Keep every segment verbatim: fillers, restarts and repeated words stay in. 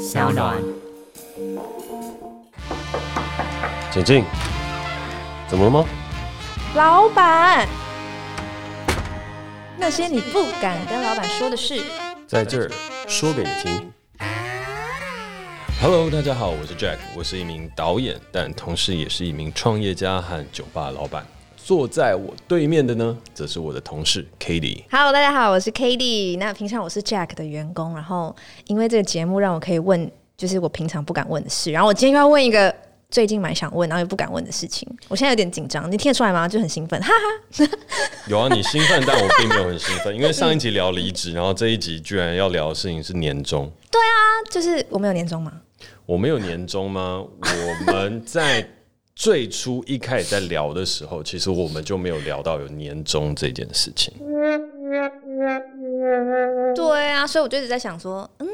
小暖，请进。怎么了吗？老板，那些你不敢跟老板说的事，在这儿说给你听。Hello， 大家好，我是 Jack， 我是一名导演，但同时也是一名创业家和酒吧老板。坐在我对面的呢，则是我的同事 Cady。Hello， 大家好，我是 Cady。那平常我是 Jack 的员工，然后因为这个节目让我可以问，就是我平常不敢问的事，然后我今天又要问一个。最近蛮想问，然后又不敢问的事情，我现在有点紧张，你听得出来吗？就很兴奋，哈哈。有啊，你兴奋，但我并没有很兴奋，因为上一集聊离职，然后这一集居然要聊的事情是年终。对啊，就是我们有年终吗？我们有年终吗？我们在最初一开始在聊的时候，其实我们就没有聊到有年终这件事情。对啊，所以我就一直在想说，嗯。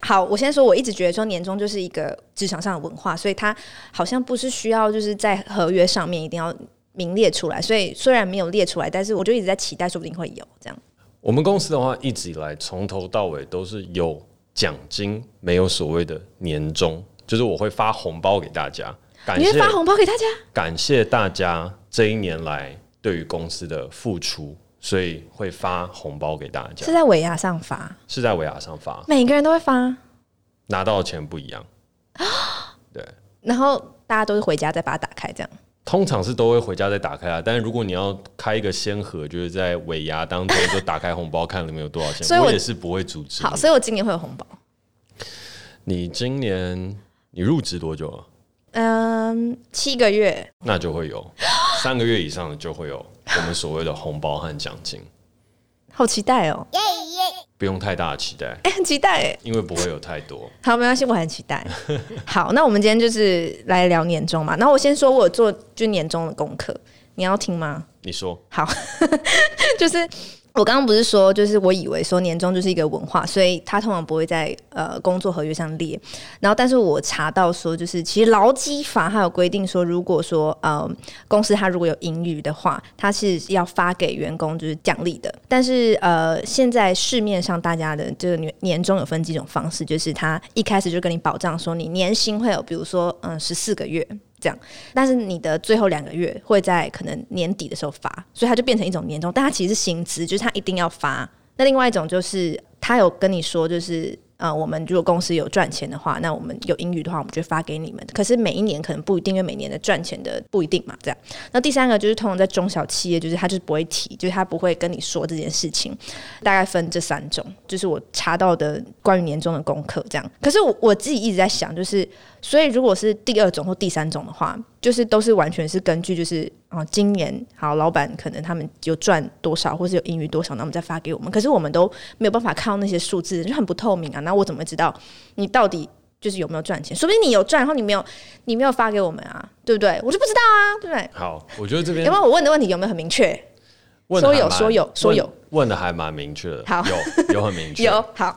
好，我先说，我一直觉得说年终就是一个职场上的文化，所以它好像不是需要就是在合约上面一定要明列出来，所以虽然没有列出来，但是我就一直在期待，说不定会有这样。我们公司的话，一直以来从头到尾都是有奖金，没有所谓的年终，就是我会发红包给大家，感谢，你会发红包给大家，感谢大家这一年来对于公司的付出。所以会发红包给大家，是在尾牙上发，是在尾牙上发，每个人都会发，拿到的钱不一样啊。对，然后大家都是回家再把它打开，这样通常是都会回家再打开啊。但是如果你要开一个先河，就是在尾牙当中就打开红包看里面有多少钱，所以 我, 我也是不会阻止。好，所以我今年会有红包。你今年你入职多久了？嗯，七个月，那就会有三个月以上的就会有。我们所谓的红包和奖金，好期待哦！不用太大的期待，欸、很期待哎，因为不会有太多。好，没关系，我很期待。好，那我们今天就是来聊年终嘛。然后我先说，我有做就年终的功课，你要听吗？你说。好，就是我刚刚不是说，就是我以为说年终就是一个文化，所以它通常不会在呃工作合约上列。然后，但是我查到说，就是其实劳基法它有规定说，如果说呃公司它如果有盈余的话，它是要发给员工就是奖励的。但是呃现在市面上大家的这个年终有分几种方式，就是它一开始就跟你保障说你年薪会有，比如说嗯十四个月。这样，但是你的最后两个月会在可能年底的时候发，所以它就变成一种年终，但它其实是薪资，就是它一定要发。那另外一种就是他有跟你说，就是呃，我们如果公司有赚钱的话，那我们有盈余的话，我们就发给你们。可是每一年可能不一定，因为每年的赚钱的不一定嘛，这样。那第三个就是通常在中小企业，就是他就是不会提，就是他不会跟你说这件事情。大概分这三种，就是我查到的关于年终的功课这样。可是 我, 我自己一直在想，就是所以如果是第二种或第三种的话，就是都是完全是根据就是啊、哦，今年好老板可能他们有赚多少，或是有盈余多少，那我们再发给我们。可是我们都没有办法看到那些数字，就很不透明啊。那我怎么知道你到底就是有没有赚钱？说不定你有赚，然后你没有，你没有发给我们啊，对不对？我就不知道啊，对不对？好，我觉得这边，因为我问的问题有没有很明确？说有，说有，说有，问的还蛮明确的。好，有，有很明确，有好。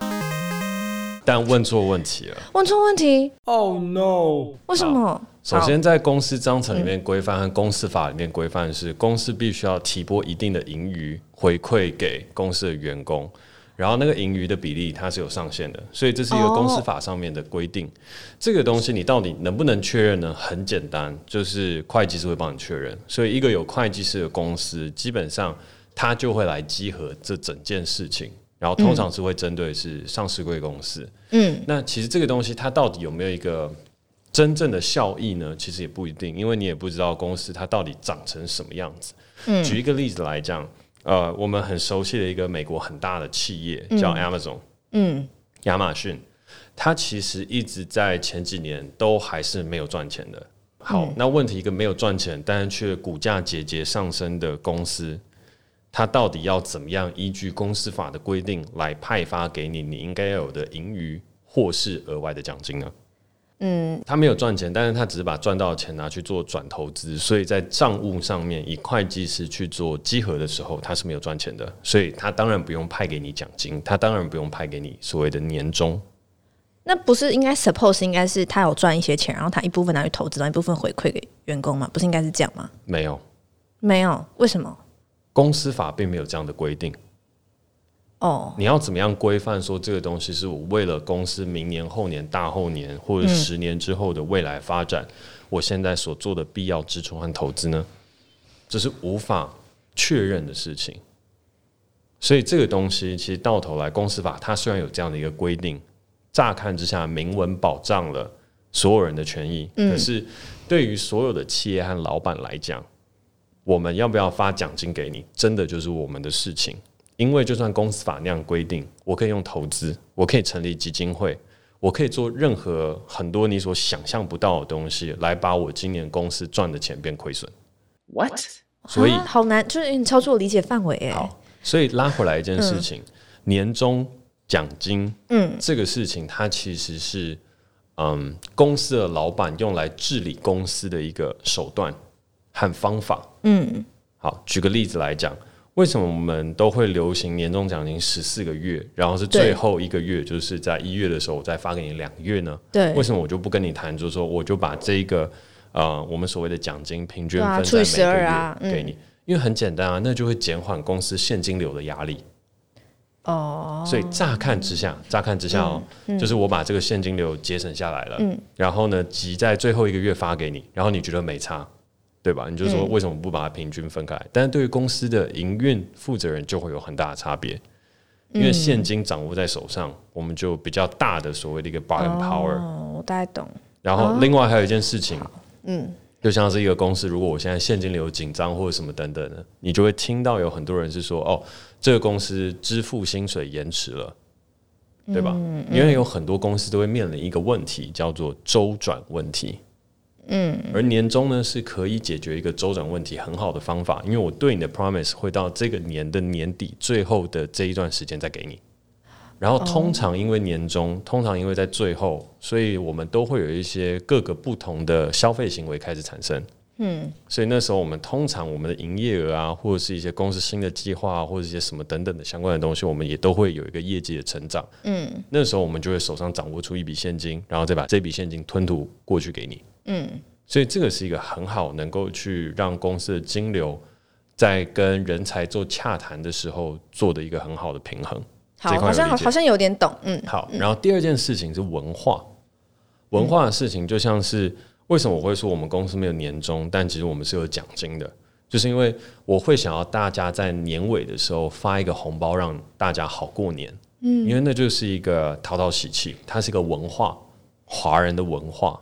但问错问题了，问错问题 ，Oh no！ 为什么？首先，在公司章程里面规范和公司法里面规范是，公司必须要提拨一定的盈余回馈给公司的员工，然后那个盈余的比例它是有上限的，所以这是一个公司法上面的规定。Oh. 这个东西你到底能不能确认呢？很简单，就是会计师会帮你确认。所以一个有会计师的公司，基本上它就会来稽核这整件事情。然后通常是会针对是上市柜公司，嗯，那其实这个东西它到底有没有一个真正的效益呢？其实也不一定，因为你也不知道公司它到底长成什么样子。嗯，举一个例子来讲，呃，我们很熟悉的一个美国很大的企业叫 Amazon， 嗯，亚马逊，它其实一直在前几年都还是没有赚钱的。好，嗯，那问题一个没有赚钱，但是却股价节节上升的公司。它到底要怎么样依据公司法的规定来派发给你你应该要有的盈余或是额外的奖金呢？嗯，它没有赚钱，但是它只是把赚到的钱拿去做转投资，所以在账务上面以会计师去做稽核的时候，它是没有赚钱的，所以它当然不用派给你奖金，它当然不用派给你所谓的年终。那不是应该 suppose 应该是它有赚一些钱，然后它一部分拿去投资，然后一部分回馈给员工吗？不是应该是这样吗？没有，没有，为什么？公司法并没有这样的规定，哦，你要怎么样规范说这个东西是我为了公司明年后年大后年或者十年之后的未来发展、嗯、我现在所做的必要支出和投资呢？这是无法确认的事情。所以这个东西其实到头来公司法它虽然有这样的一个规定，乍看之下明文保障了所有人的权益、嗯、可是对于所有的企业和老板来讲，我们要不要发奖金给你真的就是我们的事情。因为就算公司法那样规定，我可以用投资，我可以成立基金会，我可以做任何很多你所想象不到的东西来把我今年公司赚的钱变亏损。 What？ 所以、啊、好难，就是你超出我理解范围耶。好，所以拉回来一件事情、嗯、年终奖金、嗯、这个事情它其实是、嗯、公司的老板用来治理公司的一个手段和方法、嗯、好，举个例子来讲，为什么我们都会流行年终奖金十四个月，然后是最后一个月，就是在一月的时候我再发给你两个月呢？对，为什么我就不跟你谈，就是说我就把这个、呃、我们所谓的奖金平均分在每个月给你、啊嗯、因为很简单啊，那就会减缓公司现金流的压力。哦，所以乍看之下，乍看之下、哦嗯嗯、就是我把这个现金流节省下来了、嗯、然后呢集在最后一个月发给你，然后你觉得没差，对吧？你就说为什么不把它平均分开、嗯、但是对于公司的营运负责人就会有很大的差别，因为现金掌握在手上、嗯、我们就比较大的所谓的一个 bargain power、哦、我大概懂。然后另外还有一件事情、哦嗯、就像是一个公司，如果我现在现金流紧张或者什么等等的，你就会听到有很多人是说哦，这个公司支付薪水延迟了，对吧、嗯嗯、因为有很多公司都会面临一个问题叫做周转问题。嗯，而年终呢是可以解决一个周转问题很好的方法，因为我对你的 promise 会到这个年的年底最后的这一段时间再给你。然后通常因为年终、哦、通常因为在最后，所以我们都会有一些各个不同的消费行为开始产生。嗯，所以那时候我们通常我们的营业额啊，或者是一些公司新的计划、啊、或者一些什么等等的相关的东西，我们也都会有一个业绩的成长。嗯，那时候我们就会手上掌握出一笔现金，然后再把这笔现金吞吐过去给你。嗯，所以这个是一个很好能够去让公司的金流在跟人才做洽谈的时候做的一个很好的平衡。好，好像好像有点懂。嗯，好。然后第二件事情是文化，文化的事情就像是为什么我会说我们公司没有年终，但其实我们是有奖金的，就是因为我会想要大家在年尾的时候发一个红包让大家好过年。嗯，因为那就是一个讨讨喜气，它是一个文化，华人的文化。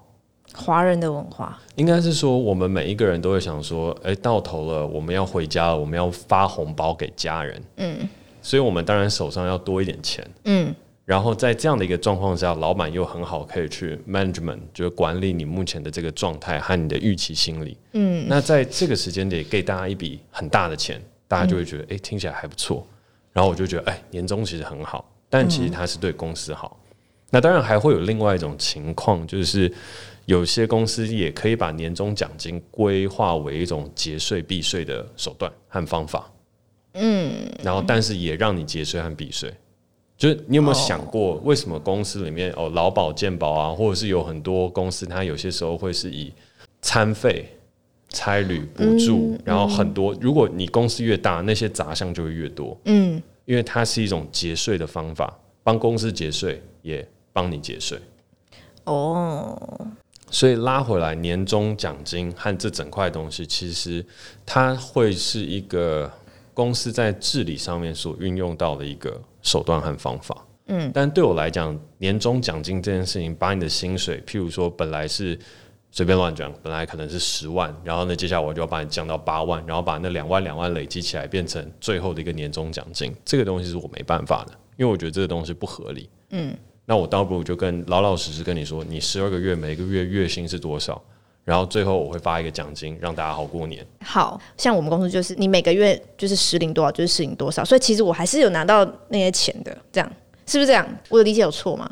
华人的文化应该是说我们每一个人都会想说、欸、到头了我们要回家了，我们要发红包给家人。嗯，所以我们当然手上要多一点钱。嗯，然后在这样的一个状况下，老板又很好可以去 management 就是管理你目前的这个状态和你的预期心理。嗯，那在这个时间点给大家一笔很大的钱，大家就会觉得、嗯欸、听起来还不错，然后我就觉得、欸、年终其实很好，但其实它是对公司好、嗯、那当然还会有另外一种情况，就是有些公司也可以把年终奖金规划为一种节税避税的手段和方法。嗯，然后但是也让你节税和避税。就是你有没有想过为什么公司里面哦劳保健保啊，或者是有很多公司它有些时候会是以餐费差旅补助、嗯、然后很多、嗯、如果你公司越大那些杂项就会越多。嗯，因为它是一种节税的方法，帮公司节税也帮你节税。哦，所以拉回来年终奖金和这整块东西，其实它会是一个公司在治理上面所运用到的一个手段和方法。嗯，但对我来讲年终奖金这件事情，把你的薪水譬如说本来是随便乱讲，本来可能是十万，然后呢接下来我就要把你降到八万，然后把那两万两万累积起来变成最后的一个年终奖金，这个东西是我没办法的，因为我觉得这个东西不合理。嗯，那我倒不如就跟老老实实跟你说，你十二个月每个月月薪是多少，然后最后我会发一个奖金让大家好过年。好像我们公司就是你每个月就是实领多少就是实领多少，所以其实我还是有拿到那些钱的，这样是不是？这样我的理解有错吗？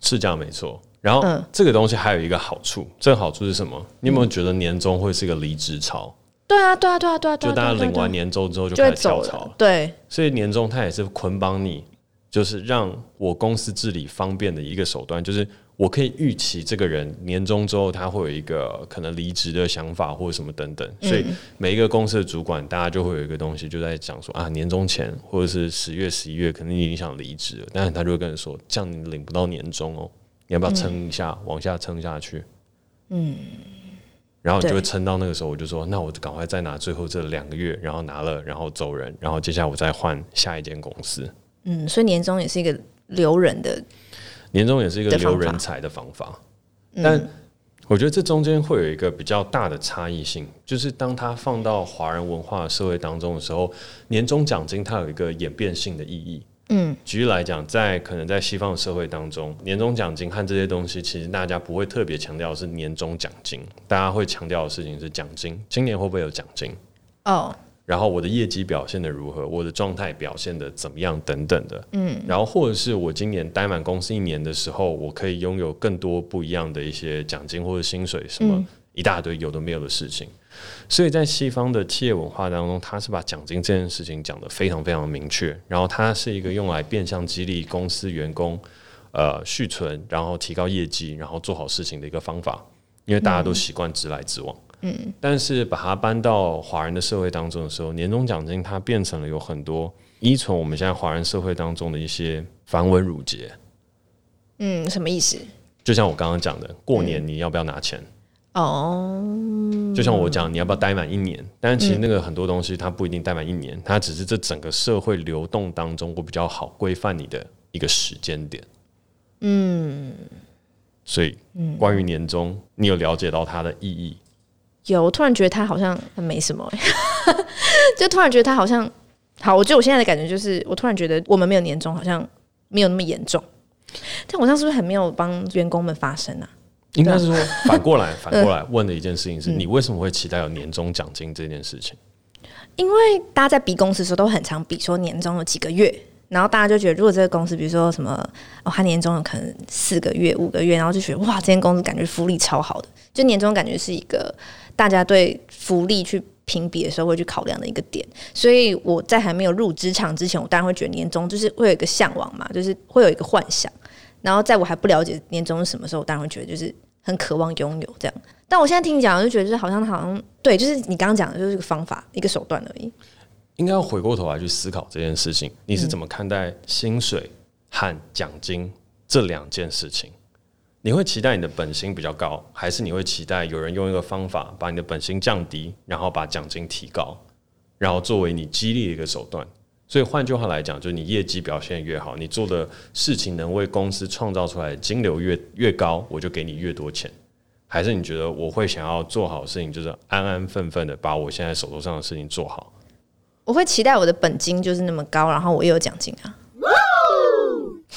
是这样没错。然后、嗯、这个东西还有一个好处，这个好处是什么？你有没有觉得年终会是一个离职潮？对啊对啊对啊对啊，就大家领完年终之后就开始跳槽了。对，所以年终它也是捆绑你，就是让我公司治理方便的一个手段，就是我可以预期这个人年终之后他会有一个可能离职的想法或什么等等，所以每一个公司的主管大家就会有一个东西就在讲说啊，年终前或者是十月十一月可能你已经想离职了，但是他就会跟你说这样你领不到年终哦，你要不要撑一下、嗯、往下撑下去，嗯，然后你就会撑到那个时候，我就说那我赶快再拿最后这两个月，然后拿了然后走人，然后接下来我再换下一间公司。嗯，所以年终也是一个留人的年终也是一个留人才的方法，但我觉得这中间会有一个比较大的差异性，就是当它放到华人文化社会当中的时候，年终奖金它有一个演变性的意义。嗯，举例来讲，在可能在西方社会当中，年终奖金和这些东西，其实大家不会特别强调的是年终奖金，大家会强调的事情是奖金，今年会不会有奖金？哦。然后我的业绩表现的如何，我的状态表现的怎么样等等的，嗯，然后或者是我今年待满公司一年的时候，我可以拥有更多不一样的一些奖金或者薪水什么、嗯、一大堆有的没有的事情。所以在西方的企业文化当中，他是把奖金这件事情讲得非常非常明确，然后它是一个用来变相激励公司员工呃续存，然后提高业绩，然后做好事情的一个方法，因为大家都习惯直来直往。嗯嗯、但是把它搬到华人的社会当中的时候，年终奖金它变成了有很多依从我们现在华人社会当中的一些繁文缛节。嗯，什么意思？就像我刚刚讲的，过年你要不要拿钱？哦、嗯，就像我讲，你要不要待满一年？但是其实那个很多东西它不一定待满一年、嗯，它只是这整个社会流动当中，我比较好规范你的一个时间点。嗯，所以关于年终，你有了解到它的意义？有，我突然觉得他好像没什么、欸、就突然觉得他好像好，我觉得我现在的感觉就是我突然觉得我们没有年终好像没有那么严重，但我这样是不是很没有帮员工们发声啊？应该是说反过来反过来问的一件事情是、嗯、你为什么会期待有年终奖金这件事情？因为大家在比公司的时候都很常比说年终有几个月，然后大家就觉得如果这个公司比如说什么、哦、他年终有可能四个月五个月，然后就觉得哇这间公司感觉福利超好的，就年终感觉是一个大家对福利去评比的时候会去考量的一个点。所以我在还没有入职场之前，我当然会觉得年终就是会有一个向往嘛，就是会有一个幻想，然后在我还不了解年终是什么时候，我当然会觉得就是很渴望拥有这样。但我现在听你讲就觉得就是好像好像对，就是你刚刚讲的就是一个方法一个手段而已。应该要回过头来去思考这件事情，你是怎么看待薪水和奖金这两件事情？你会期待你的本薪比较高，还是你会期待有人用一个方法把你的本薪降低，然后把奖金提高，然后作为你激励的一个手段？所以换句话来讲，就是你业绩表现越好，你做的事情能为公司创造出来的金流 越, 越高，我就给你越多钱。还是你觉得我会想要做好事情，就是安安分分的把我现在手头上的事情做好？我会期待我的本金就是那么高，然后我也有奖金啊，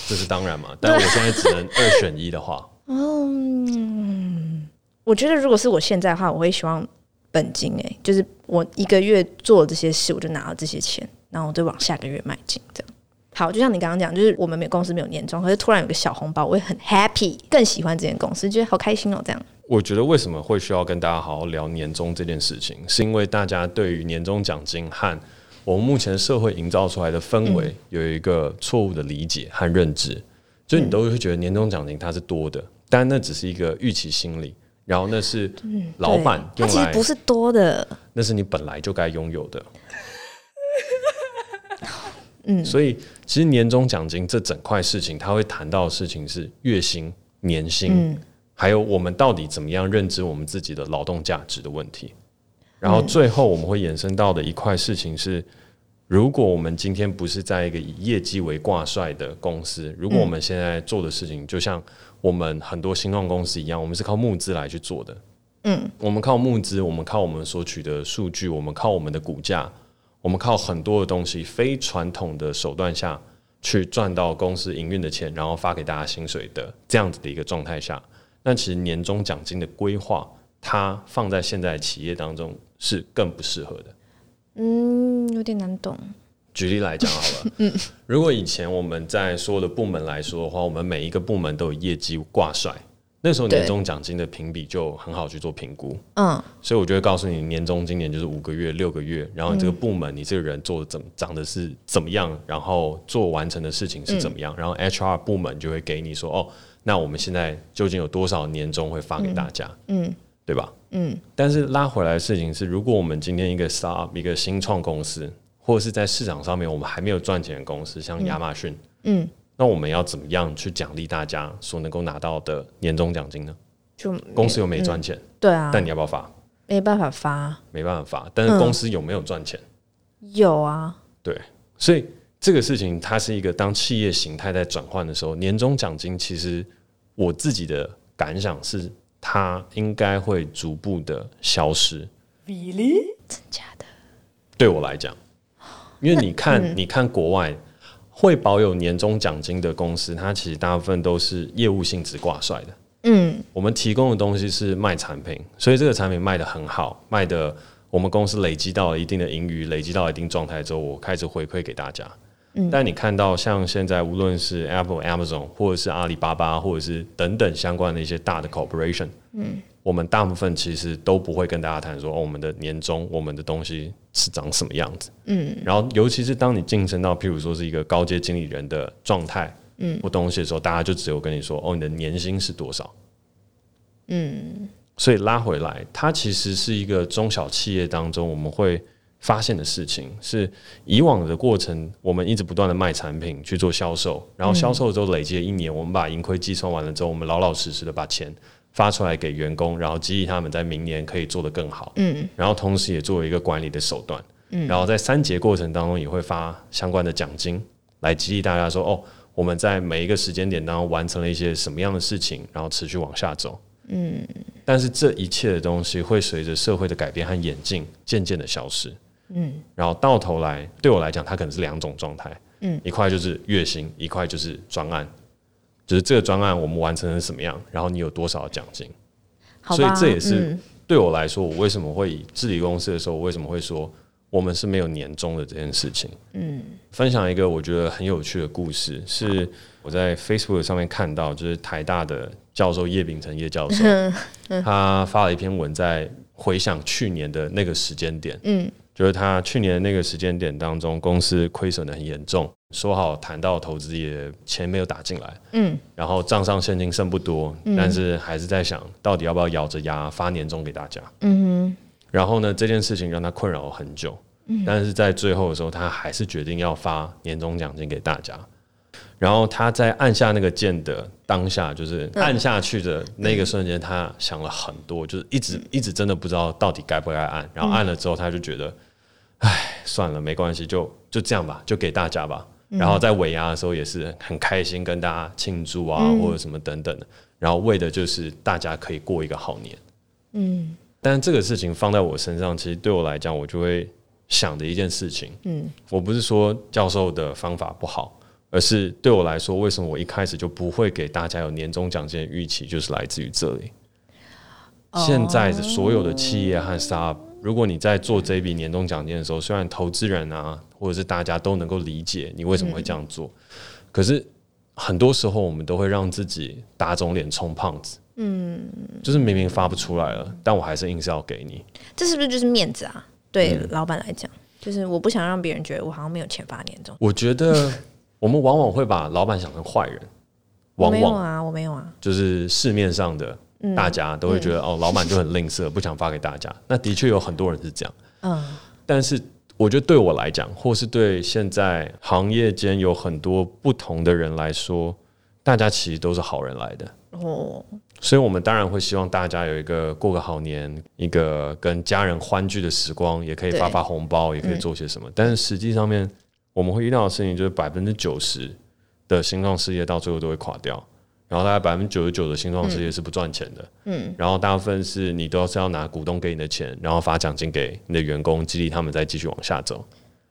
这是当然嘛。但我现在只能二选一的话嗯，我觉得如果是我现在的话，我会希望本金、欸、就是我一个月做这些事，我就拿到这些钱，然后我就往下个月迈进这样。好，就像你刚刚讲，就是我们公司没有年终，可是突然有个小红包，我会很 happy， 更喜欢这间公司，觉得好开心哦、喔、这样。我觉得为什么会需要跟大家好好聊年终这件事情，是因为大家对于年终奖金和我们目前社会营造出来的氛围有一个错误的理解和认知、嗯、就是你都会觉得年终奖金它是多的，但那只是一个预期心理，然后那是老板用来、嗯、它其实不是多的，那是你本来就该拥有的嗯，所以其实年终奖金这整块事情它会谈到的事情是月薪年薪、嗯、还有我们到底怎么样认知我们自己的劳动价值的问题。然后最后我们会延伸到的一块事情是，如果我们今天不是在一个以业绩为挂帅的公司，如果我们现在做的事情就像我们很多新创公司一样，我们是靠募资来去做的、嗯、我们靠募资，我们靠我们所取得的数据，我们靠我们的股价，我们靠很多的东西非传统的手段下去赚到公司营运的钱，然后发给大家薪水的这样子的一个状态下，那其实年终奖金的规划它放在现在的企业当中是更不适合的。嗯，有点难懂。举例来讲好了，嗯，如果以前我们在所有的部门来说的话，我们每一个部门都有业绩挂帅，那时候年终奖金的评比就很好去做评估，嗯，所以我就会告诉你，年终今年就是五个月、六个月，然后你这个部门、嗯、你这个人做怎长得是怎么样，然后做完成的事情是怎么样，嗯、然后 H R 部门就会给你说，哦，那我们现在究竟有多少年终会发给大家， 嗯, 嗯对吧？嗯，但是拉回来的事情是，如果我们今天一个 startup 一个新创公司，或者是在市场上面我们还没有赚钱的公司，像亚马逊， 嗯, 嗯，那我们要怎么样去奖励大家所能够拿到的年终奖金呢？就公司又没赚钱、嗯、对啊，但你要不要发？没办法发，没办法发。但是公司有没有赚钱、嗯、有啊，对，所以这个事情它是一个当企业形态在转换的时候，年终奖金其实我自己的感想是它应该会逐步的消失。 Really？ 真假的？对我来讲，因为你看、嗯、你看国外会保有年终奖金的公司，它其实大部分都是业务性质挂帅的。嗯，我们提供的东西是卖产品，所以这个产品卖得很好，卖的我们公司累积到了一定的盈余，累积到一定状态之后，我开始回馈给大家、嗯、但你看到像现在无论是 Apple、Amazon 或者是阿里巴巴或者是等等相关的一些大的 corporation、嗯、我们大部分其实都不会跟大家谈说、哦、我们的年终我们的东西是长什么样子、嗯、然后尤其是当你晋升到譬如说是一个高阶经理人的状态嗯，或东西的时候，大家就只有跟你说哦，你的年薪是多少。嗯，所以拉回来，它其实是一个中小企业当中我们会发现的事情，是以往的过程我们一直不断的卖产品去做销售，然后销售之后累积了一年、嗯、我们把盈亏计算完了之后，我们老老实实的把钱发出来给员工，然后激励他们在明年可以做得更好。嗯，然后同时也作为一个管理的手段、嗯、然后在三节过程当中也会发相关的奖金来激励大家说哦，我们在每一个时间点当中完成了一些什么样的事情，然后持续往下走。嗯，但是这一切的东西会随着社会的改变和演进渐渐的消失。嗯，然后到头来对我来讲它可能是两种状态。嗯，一块就是月薪，一块就是专案，就是这个专案我们完成了什么样，然后你有多少奖金。好吧，所以这也是、嗯、对我来说，我为什么会以治理公司的时候我为什么会说我们是没有年终的这件事情。嗯，分享一个我觉得很有趣的故事，是我在 Facebook 上面看到，就是台大的教授叶秉成叶教授、嗯、他发了一篇文在回想去年的那个时间点。嗯，就是他去年的那个时间点当中公司亏损的很严重，说好谈到投资也钱没有打进来。嗯，然后账上现金剩不多、嗯、但是还是在想到底要不要咬着牙发年终给大家。嗯哼，然后呢，这件事情让他困扰很久、嗯、但是在最后的时候他还是决定要发年终奖金给大家。然后他在按下那个键的当下，就是按下去的那个瞬间他想了很多、嗯、就是一直一直真的不知道到底该不该按。然后按了之后他就觉得哎、嗯，算了，没关系，就就这样吧，就给大家吧、嗯、然后在尾牙的时候也是很开心跟大家庆祝啊、嗯、或者什么等等的，然后为的就是大家可以过一个好年。嗯，但这个事情放在我身上，其实对我来讲我就会想的一件事情、嗯、我不是说教授的方法不好，而是对我来说为什么我一开始就不会给大家有年终奖金的预期，就是来自于这里、哦、现在所有的企业和 startup， 如果你在做这笔年终奖金的时候，虽然投资人啊或者是大家都能够理解你为什么会这样做、嗯、可是很多时候我们都会让自己打肿脸充胖子。嗯，就是明明发不出来了，但我还是硬是要给你。这是不是就是面子啊？对老板来讲、嗯、就是我不想让别人觉得我好像没有钱发年终。我觉得我们往往会把老板想成坏人。往往我没有啊，我没有啊。就是市面上的大家都会觉得、嗯、哦，老板就很吝啬，不想发给大家。那的确有很多人是这样。嗯，但是我觉得对我来讲，或是对现在行业间有很多不同的人来说，大家其实都是好人来的。哦，所以我们当然会希望大家有一个过个好年，一个跟家人欢聚的时光，也可以发发红包，也可以做些什么、嗯、但是实际上面我们会遇到的事情就是 百分之九十 的新创事业到最后都会垮掉，然后大概 百分之九十九 的新创事业是不赚钱的、嗯、然后大部分是你都是要拿股东给你的钱，然后发奖金给你的员工，激励他们再继续往下走，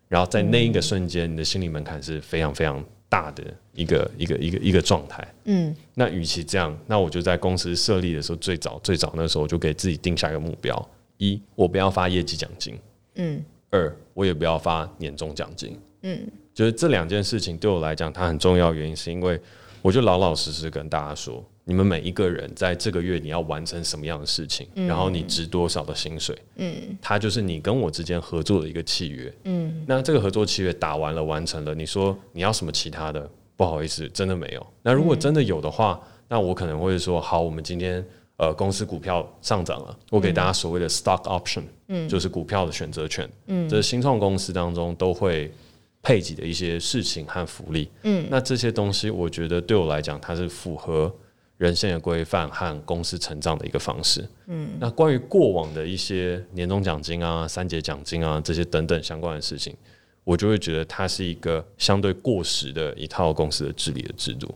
然后在那一个瞬间、嗯、你的心理门槛是非常非常大的一个一个一个一个状态。嗯，那与其这样，那我就在公司设立的时候，最早最早那时候我就给自己定下一个目标：一，我不要发业绩奖金；嗯，二，我也不要发年终奖金。嗯，就是这两件事情对我来讲，它很重要的原因是因为，我就老老实实跟大家说，你们每一个人在这个月你要完成什么样的事情，嗯、然后你值多少的薪水，嗯，它就是你跟我之间合作的一个契约，嗯，那这个合作契约打完了完成了，你说你要什么其他的，不好意思，真的没有。那如果真的有的话，嗯、那我可能会说，好，我们今天呃公司股票上涨了，我给大家所谓的 stock option，嗯，就是股票的选择权，嗯，这是新创公司当中都会配给的一些事情和福利，嗯，那这些东西我觉得对我来讲，它是符合人性的规范和公司成长的一个方式，嗯，那关于过往的一些年终奖金啊、三节奖金啊这些等等相关的事情，我就会觉得它是一个相对过时的一套公司的治理的制度。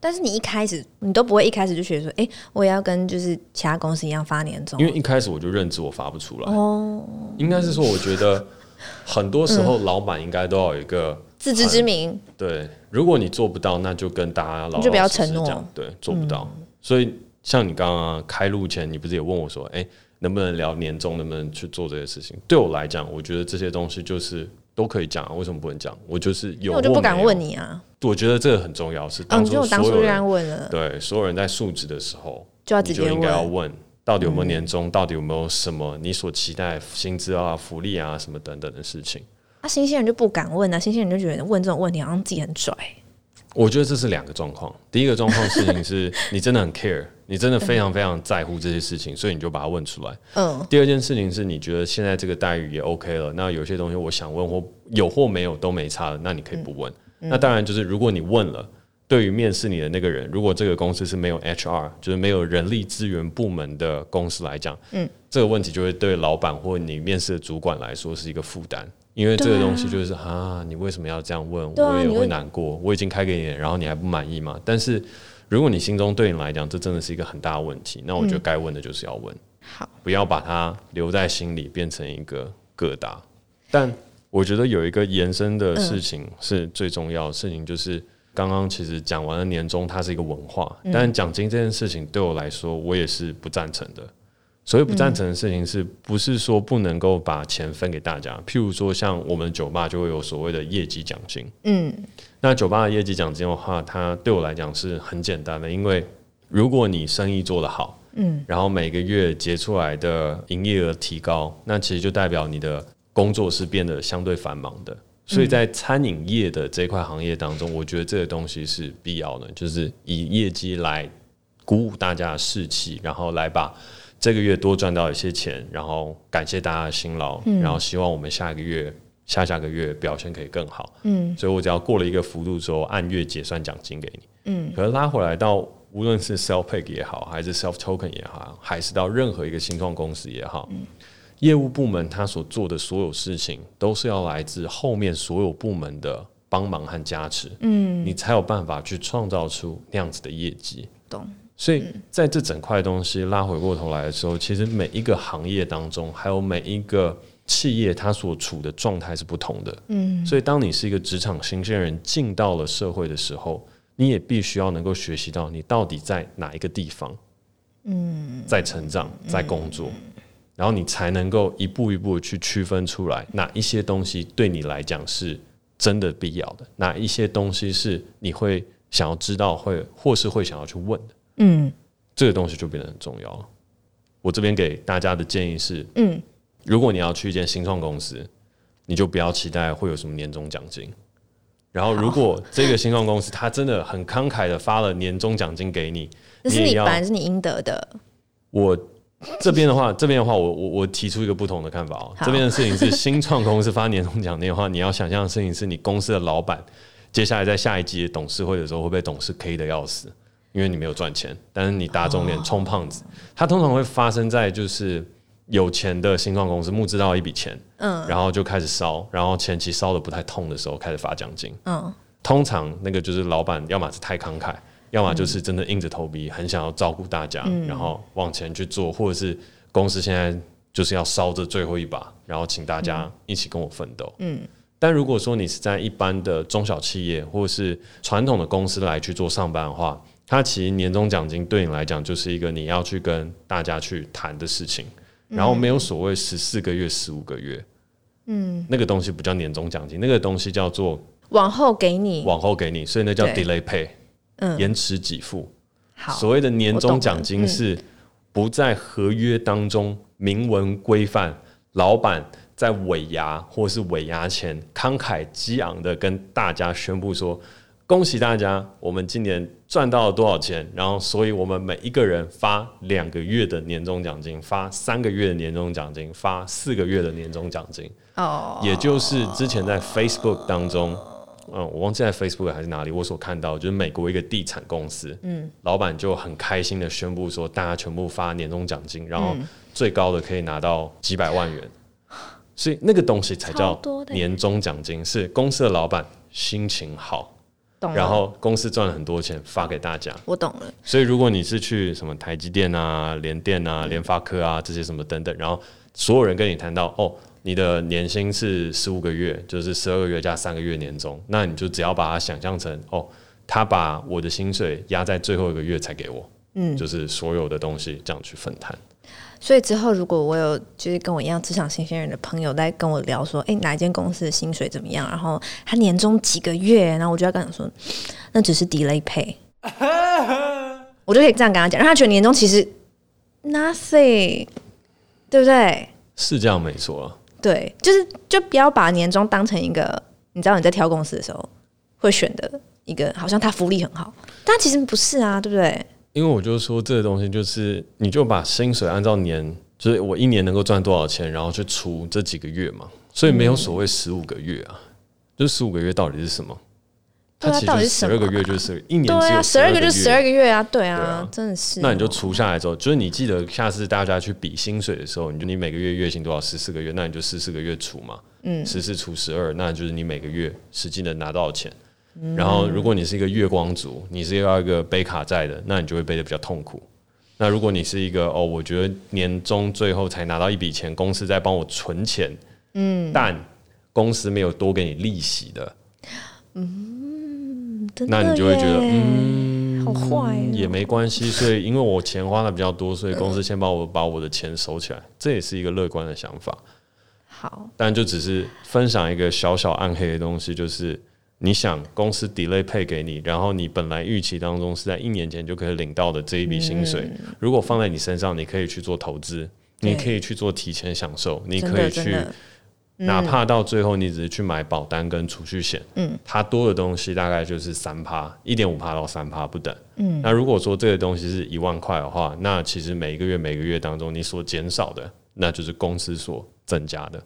但是你一开始你都不会一开始就觉得说，哎、欸，我也要跟就是其他公司一样发年终，因为一开始我就认知我发不出来。哦，应该是说我觉得很多时候老板应该都要有一个自知之明，对，如果你做不到，那就跟大家老老实实讲，对，做不到。嗯、所以像你刚刚开录前，你不是也问我说，哎、欸，能不能聊年终，能不能去做这些事情？对我来讲，我觉得这些东西就是都可以讲、啊，为什么不能讲？我就是有，我就不敢问你啊。我觉得这个很重要，是当初所有人、哦、当初就该问了，对，所有人在述职的时候就要直接问，你就应该要问到底有没有年终、嗯，到底有没有什么你所期待薪资啊、福利啊什么等等的事情。啊，新鲜人就不敢问啊，新鲜人就觉得问这种问题好像自己很拽。我觉得这是两个状况，第一个状况事情是你真的很 care， 你真的非常非常在乎这些事情，所以你就把它问出来。嗯。第二件事情是你觉得现在这个待遇也 OK 了，那有些东西我想问或有或没有都没差了，那你可以不问。嗯、那当然就是如果你问了，对于面试你的那个人，如果这个公司是没有 H R， 就是没有人力资源部门的公司来讲，嗯，这个问题就会对老板或你面试的主管来说是一个负担。因为这个东西就是 啊, 啊，你为什么要这样问？啊、我也会难过。我已经开给你了，然后你还不满意吗？但是如果你心中对你来讲，这真的是一个很大的问题，那我觉得该问的就是要问，好、嗯，不要把它留在心里，变成一个疙瘩。但我觉得有一个延伸的事情是最重要的事情，就是刚刚其实讲完了年终，它是一个文化，嗯、但奖金这件事情对我来说，我也是不赞成的。所谓不赞成的事情是不是说不能够把钱分给大家、嗯、譬如说像我们酒吧就会有所谓的业绩奖金，嗯，那酒吧的业绩奖金的话，它对我来讲是很简单的，因为如果你生意做得好，嗯，然后每个月结出来的营业额提高，那其实就代表你的工作是变得相对繁忙的，所以在餐饮业的这块行业当中、嗯、我觉得这个东西是必要的，就是以业绩来鼓舞大家的士气，然后来把这个月多赚到一些钱，然后感谢大家的辛劳、嗯、然后希望我们下一个月下下个月表现可以更好、嗯、所以我只要过了一个幅度之后按月结算奖金给你、嗯、可是拉回来到无论是 SelfPay 也好，还是 SelfToken 也好，还是到任何一个新创公司也好、嗯、业务部门他所做的所有事情都是要来自后面所有部门的帮忙和加持、嗯、你才有办法去创造出那样子的业绩，懂，所以在这整块东西拉回过头来的时候，其实每一个行业当中还有每一个企业它所处的状态是不同的、嗯、所以当你是一个职场新鲜人进到了社会的时候，你也必须要能够学习到你到底在哪一个地方、嗯、在成长在工作、嗯、然后你才能够一步一步去区分出来哪一些东西对你来讲是真的必要的，哪一些东西是你会想要知道会或是会想要去问的，嗯，这个东西就变得很重要了。我这边给大家的建议是，嗯，如果你要去一间新创公司，你就不要期待会有什么年终奖金。然后，如果这个新创公司它真的很慷慨的发了年终奖金给你，这是你本来是你应得的。我这边的话，这边的话我，我我提出一个不同的看法哦。这边的事情是，新创公司发年终奖金的话，你要想象的事情是你公司的老板接下来在下一季的董事会的时候，会被董事 K 的要死。因为你没有赚钱，但是你打肿脸充胖子、哦，它通常会发生在就是有钱的新创公司募资到一笔钱，嗯，然后就开始烧，然后前期烧的不太痛的时候开始发奖金，嗯，通常那个就是老板要么是太慷慨，要么就是真的硬着头皮、嗯、很想要照顾大家、嗯，然后往前去做，或者是公司现在就是要烧这最后一把，然后请大家一起跟我奋斗，嗯。嗯，但如果说你是在一般的中小企业或是传统的公司来去做上班的话，它其实年终奖金对你来讲就是一个你要去跟大家去谈的事情，然后没有所谓十四个月、十五个月，嗯，那个东西不叫年终奖金，那个东西叫做往后给你，往后给你，所以那叫 delay pay， 嗯，延迟给付。好，所谓的年终奖金是不在合约当中明文规范，嗯、老板在尾牙或是尾牙前慷慨激昂的跟大家宣布说。恭喜大家，我们今年赚到了多少钱，然后所以我们每一个人发两个月的年终奖金，发三个月的年终奖金，发四个月的年终奖金、oh. 也就是之前在 Facebook 当中，嗯，我忘记在 Facebook 还是哪里，我所看到就是美国一个地产公司，嗯，老板就很开心的宣布说，大家全部发年终奖金，然后最高的可以拿到几百万元，嗯、所以那个东西才叫年终奖金，是公司的老板心情好，然后公司赚了很多钱发给大家。我懂了。所以如果你是去什么台积电啊、联电啊、联发科啊这些什么等等，然后所有人跟你谈到哦。你的年薪是十五个月，就是十二个月加三个月年终，那你就只要把它想象成哦，他把我的薪水压在最后一个月才给我，嗯，就是所有的东西这样去分摊。所以之后如果我有就是跟我一样职场新鲜人的朋友在跟我聊说，哎、欸，哪一间公司的薪水怎么样，然后他年终几个月，然后我就要跟他说，那只是 delay pay， 我就可以这样跟他讲，让他觉得年终其实 nothing， 对不对？是这样没错啊。对，就是就不要把年终当成一个，你知道你在挑公司的时候会选的一个，好像它福利很好，但其实不是啊，对不对？因为我就说这个东西就是，你就把薪水按照年，就是我一年能够赚多少钱，然后去除这几个月嘛，所以没有所谓十五个月啊，嗯、就十五个月到底是什么？它其实十二个月就是一年只有十二个月，十二个月啊，对啊，真的是。那你就除下来之后，就是你记得下次大家去比薪水的时候，你就你每个月月薪多少十四个月，那你就十四个月除嘛，嗯，十四除十二，那就是你每个月实际能拿到钱。然后，如果你是一个月光族，你是要一个背卡债的，那你就会背得比较痛苦。那如果你是一个哦，我觉得年终最后才拿到一笔钱，公司在帮我存钱，嗯，但公司没有多给你利息的，嗯。那你就会觉得嗯，好坏、哦、也没关系，所以因为我钱花的比较多，所以公司先把我把我的钱收起来，这也是一个乐观的想法。好，但就只是分享一个小小暗黑的东西，就是你想公司 delay pay 给你，然后你本来预期当中是在一年前就可以领到的这一笔薪水、嗯，如果放在你身上，你可以去做投资，你可以去做提前享受，你可以去。哪怕到最后你只是去买保单跟储蓄险、嗯、它多的东西大概就是 百分之三 一点五 到 百分之三 不等、嗯、那如果说这个东西是一万块的话，那其实每一个月每个月当中你所减少的那就是公司所增加的。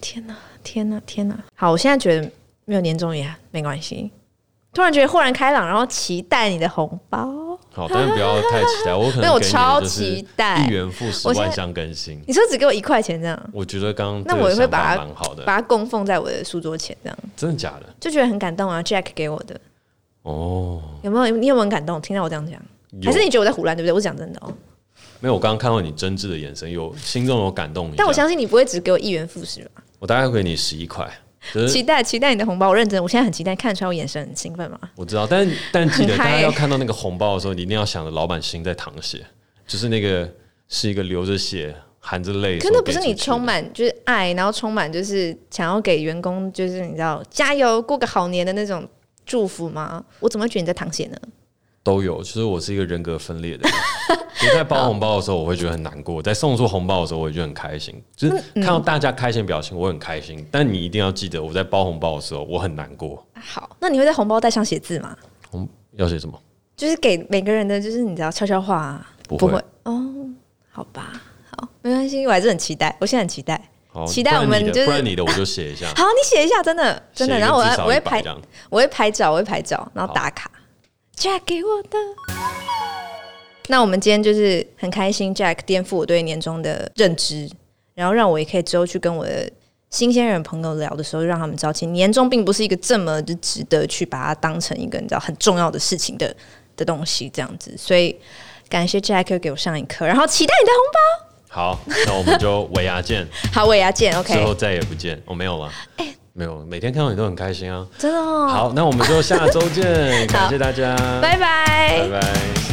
天哪天哪天哪，好，我现在觉得没有年终也没关系，突然觉得豁然开朗，然后期待你的红包。好，但是不要太期待，我可能给你就是一元复始万象更新。你说只给我一块钱这样，我觉得刚刚那我也会把它把它供奉在我的书桌前这样。真的假的？就觉得很感动啊 ，Jack 给我的。哦，有没有？你有没有很感动？听到我这样讲，还是你觉得我在胡乱对不对？我讲真的哦。没有，我刚刚看到你真挚的眼神，有心中有感动。但我相信你不会只给我一元复始吧？我大概给你十一块。就是、期待期待你的红包，我认真，我现在很期待，看出来我眼神很兴奋嘛。我知道，但但记得大家要看到那个红包的时候，你一定要想着老板心在淌血，就是那个是一个流着血、含着泪。可那不是你充满就是爱，然后充满就是想要给员工，就是你知道加油过个好年的那种祝福吗？我怎么觉得你在淌血呢？都有，就是我是一个人格分裂的人。我在包红包的时候，我会觉得很难过；在送出红包的时候，我也觉得很开心。就是看到大家开心表情，我很开心、嗯。但你一定要记得，我在包红包的时候，我很难过。好，那你会在红包袋上写字吗？嗯，要写什么？就是给每个人的，就是你知道悄悄话、啊。不会哦，好吧，好，没关系，我还是很期待。我现在很期待，期待我们就是不然你的我就写一下。好，你写一下，真的真的。然后我我会拍，我会拍照，我会拍照，然后打卡。Jack 给我的。那我们今天就是很开心 Jack 颠覆我对年终的认知，然后让我也可以之后去跟我的新鲜人朋友聊的时候，让他们知道其实年终并不是一个这么值得去把它当成一个你知道很重要的事情 的, 的东西这样子。所以感谢 Jack 给我上一课，然后期待你的红包。好，那我们就尾牙见。好，尾牙见。 OK， 之后再也不见。我、哦、没有了、欸，没有，每天看到你都很开心啊！真的哦。好，那我们就下周见，感谢大家，拜拜，拜拜。